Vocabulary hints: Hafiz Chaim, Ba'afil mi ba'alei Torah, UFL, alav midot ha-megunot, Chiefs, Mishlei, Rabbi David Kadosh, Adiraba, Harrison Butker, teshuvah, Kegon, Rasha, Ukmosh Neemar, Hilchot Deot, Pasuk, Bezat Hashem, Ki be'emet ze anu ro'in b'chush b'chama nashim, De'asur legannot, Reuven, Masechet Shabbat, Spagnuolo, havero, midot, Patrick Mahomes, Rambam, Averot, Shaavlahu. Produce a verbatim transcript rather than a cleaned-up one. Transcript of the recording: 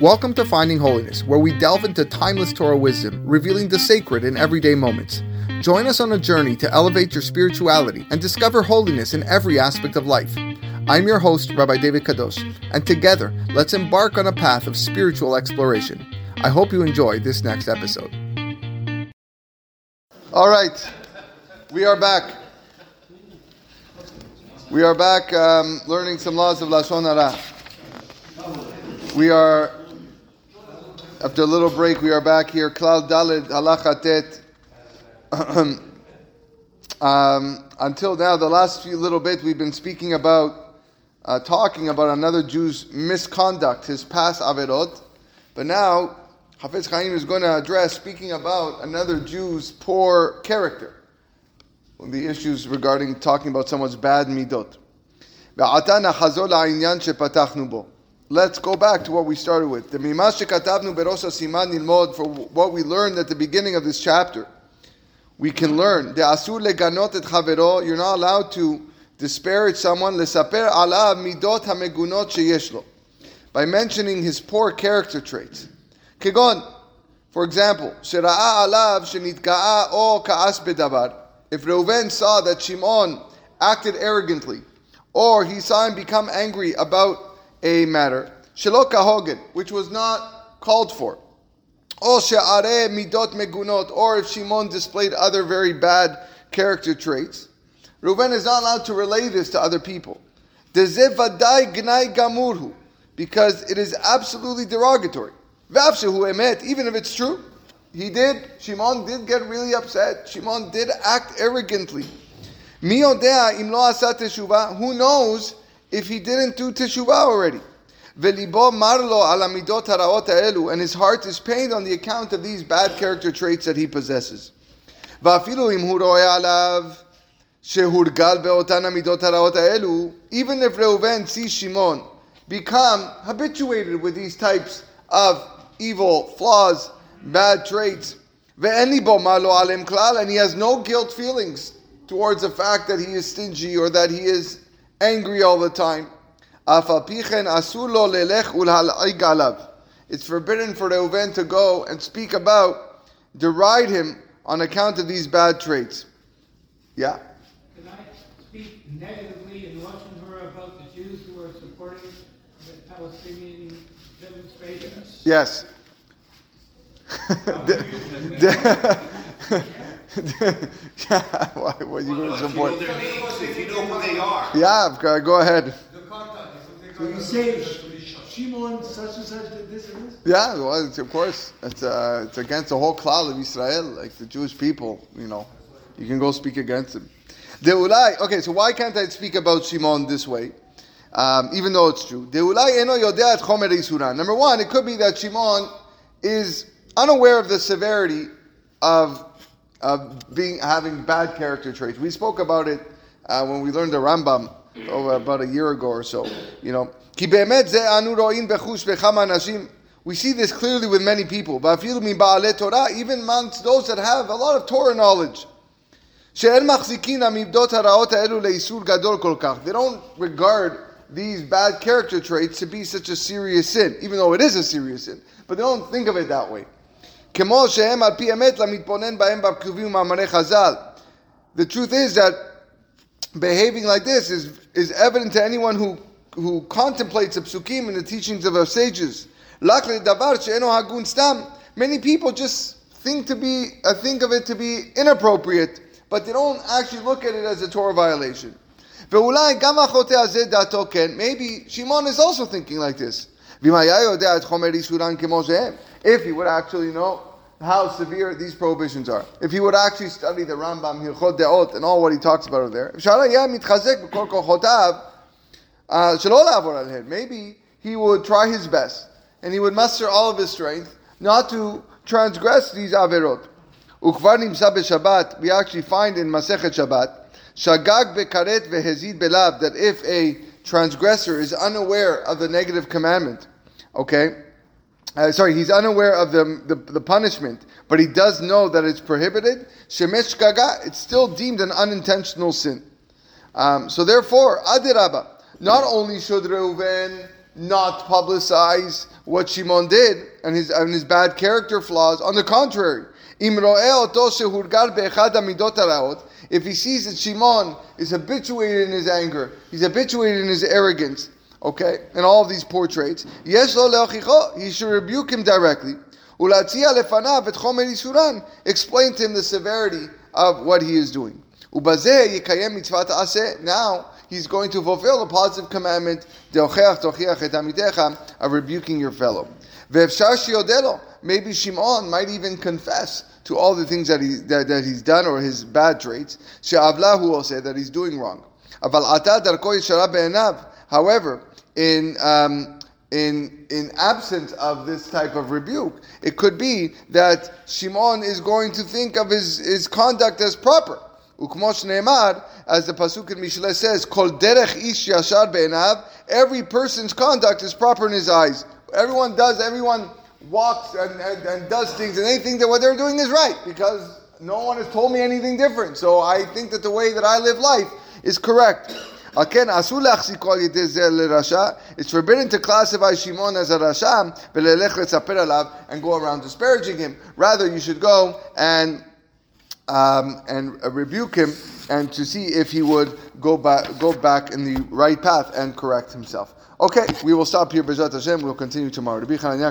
Welcome to Finding Holiness, where we delve into timeless Torah wisdom, revealing the sacred in everyday moments. Join us on a journey to elevate your spirituality and discover holiness in every aspect of life. I'm your host, Rabbi David Kadosh, and together, let's embark on a path of spiritual exploration. I hope you enjoy this next episode. All right, we are back. We are back um, learning some laws of Lashon Hara. We are, after a little break, we are back here. Klal Daled, Halacha Tet. Um, until now, the last few little bit, we've been speaking about, uh, talking about another Jew's misconduct, his past Averot. But now, Hafiz Chaim is going to address, speaking about another Jew's poor character. The issues regarding talking about someone's bad midot. Let's go back to what we started with. For what we learned at the beginning of this chapter, we can learn. De'asur legannot et havero. You're not allowed to disparage someone. Lesaper alav midot ha-megunot sheyesh lo, by mentioning his poor character traits. Kegon, for example, shera'a alav shenitka'a o ka'as bedavar. If Reuven saw that Shimon acted arrogantly, or he saw him become angry about a matter, shelo kahogen, which was not called for, or she'are midot megunot, or if Shimon displayed other very bad character traits, Reuven is not allowed to relay this to other people. Dezeh vadai gnai gamurhu, because it is absolutely derogatory. V'afshehu emet, even if it's true. He did. Shimon did get really upset. Shimon did act arrogantly. Mi yodea im lo asa teshuvah. Who knows if he didn't do teshuvah already? Velibo marlo alav midot ha-raot ha-elu, and his heart is pained on the account of these bad character traits that he possesses. Va'afilu im hu ro'eh alav shehurgal be'otan midot ha-raot ha-elu. Even if Reuven sees Shimon become habituated with these types of evil flaws, bad traits, and he has no guilt feelings towards the fact that he is stingy or that he is angry all the time. It's forbidden for Reuven to go and speak about, deride him on account of these bad traits. Yeah? Can I speak negatively in Lashon Hara about the Jews who are supporting the Palestinian demonstrations? Yes. de, de, yeah, why, what you going to support? If you know who they are. Yeah, go ahead. So you say Shimon such and such did this and this? Yeah, well, it's, of course. It's uh, it's against the whole klal of Israel, like the Jewish people, you know. You can go speak against them. De'ulai, okay, so why can't I speak about Shimon this way? Um, even though it's true. De'ulai eno yodea et chomer isuran. Number one, it could be that Shimon is unaware of the severity of of being having bad character traits. We spoke about it uh, when we learned the Rambam over about a year ago or so. You know, Ki be'emet ze anu ro'in b'chush b'chama nashim. We see this clearly with many people. Ba'afil mi ba'alei Torah, even amongst those that have a lot of Torah knowledge. She el machzikin ha'mibdot ha-raot ha-elu le'isul gadol kol kach. They don't regard these bad character traits to be such a serious sin, even though it is a serious sin. But they don't think of it that way. The truth is that behaving like this is, is evident to anyone who, who contemplates the psukim and the teachings of our sages. Many people just think to be uh, think of it to be inappropriate, but they don't actually look at it as a Torah violation. Maybe Shimon is also thinking like this. If he would actually know how severe these prohibitions are. If he would actually study the Rambam, Hilchot Deot, and all what he talks about over there. Maybe he would try his best, and he would muster all of his strength not to transgress these Averot. We actually find in Masechet Shabbat, that if a transgressor is unaware of the negative commandment, okay, Uh, sorry, he's unaware of the, the the punishment, but he does know that it's prohibited. Shemesh kaga, it's still deemed an unintentional sin. Um, so therefore, Adiraba, not only should Reuven not publicize what Shimon did and his and his bad character flaws. On the contrary, if he sees that Shimon is habituated in his anger, he's habituated in his arrogance, okay, in all of these poor traits, he should rebuke him directly. Explain to him the severity of what he is doing. Now, he's going to fulfill the positive commandment of rebuking your fellow. Maybe Shimon might even confess to all the things that, he, that, that he's done or his bad traits. Shaavlahu will say that he's doing wrong. However, in um, in in absence of this type of rebuke, it could be that Shimon is going to think of his, his conduct as proper. Ukmosh Neemar, as the Pasuk in Mishlei says, kol derech ish yashar be'enav, every person's conduct is proper in his eyes. Everyone does, everyone walks and, and, and does things, and they think that what they're doing is right, because no one has told me anything different. So I think that the way that I live life is correct. It's forbidden to classify Shimon as a Rasha and go around disparaging him. Rather, you should go and um, and rebuke him, and to see if he would go back go back in the right path and correct himself. Okay, we will stop here. Bezat Hashem. We'll continue tomorrow.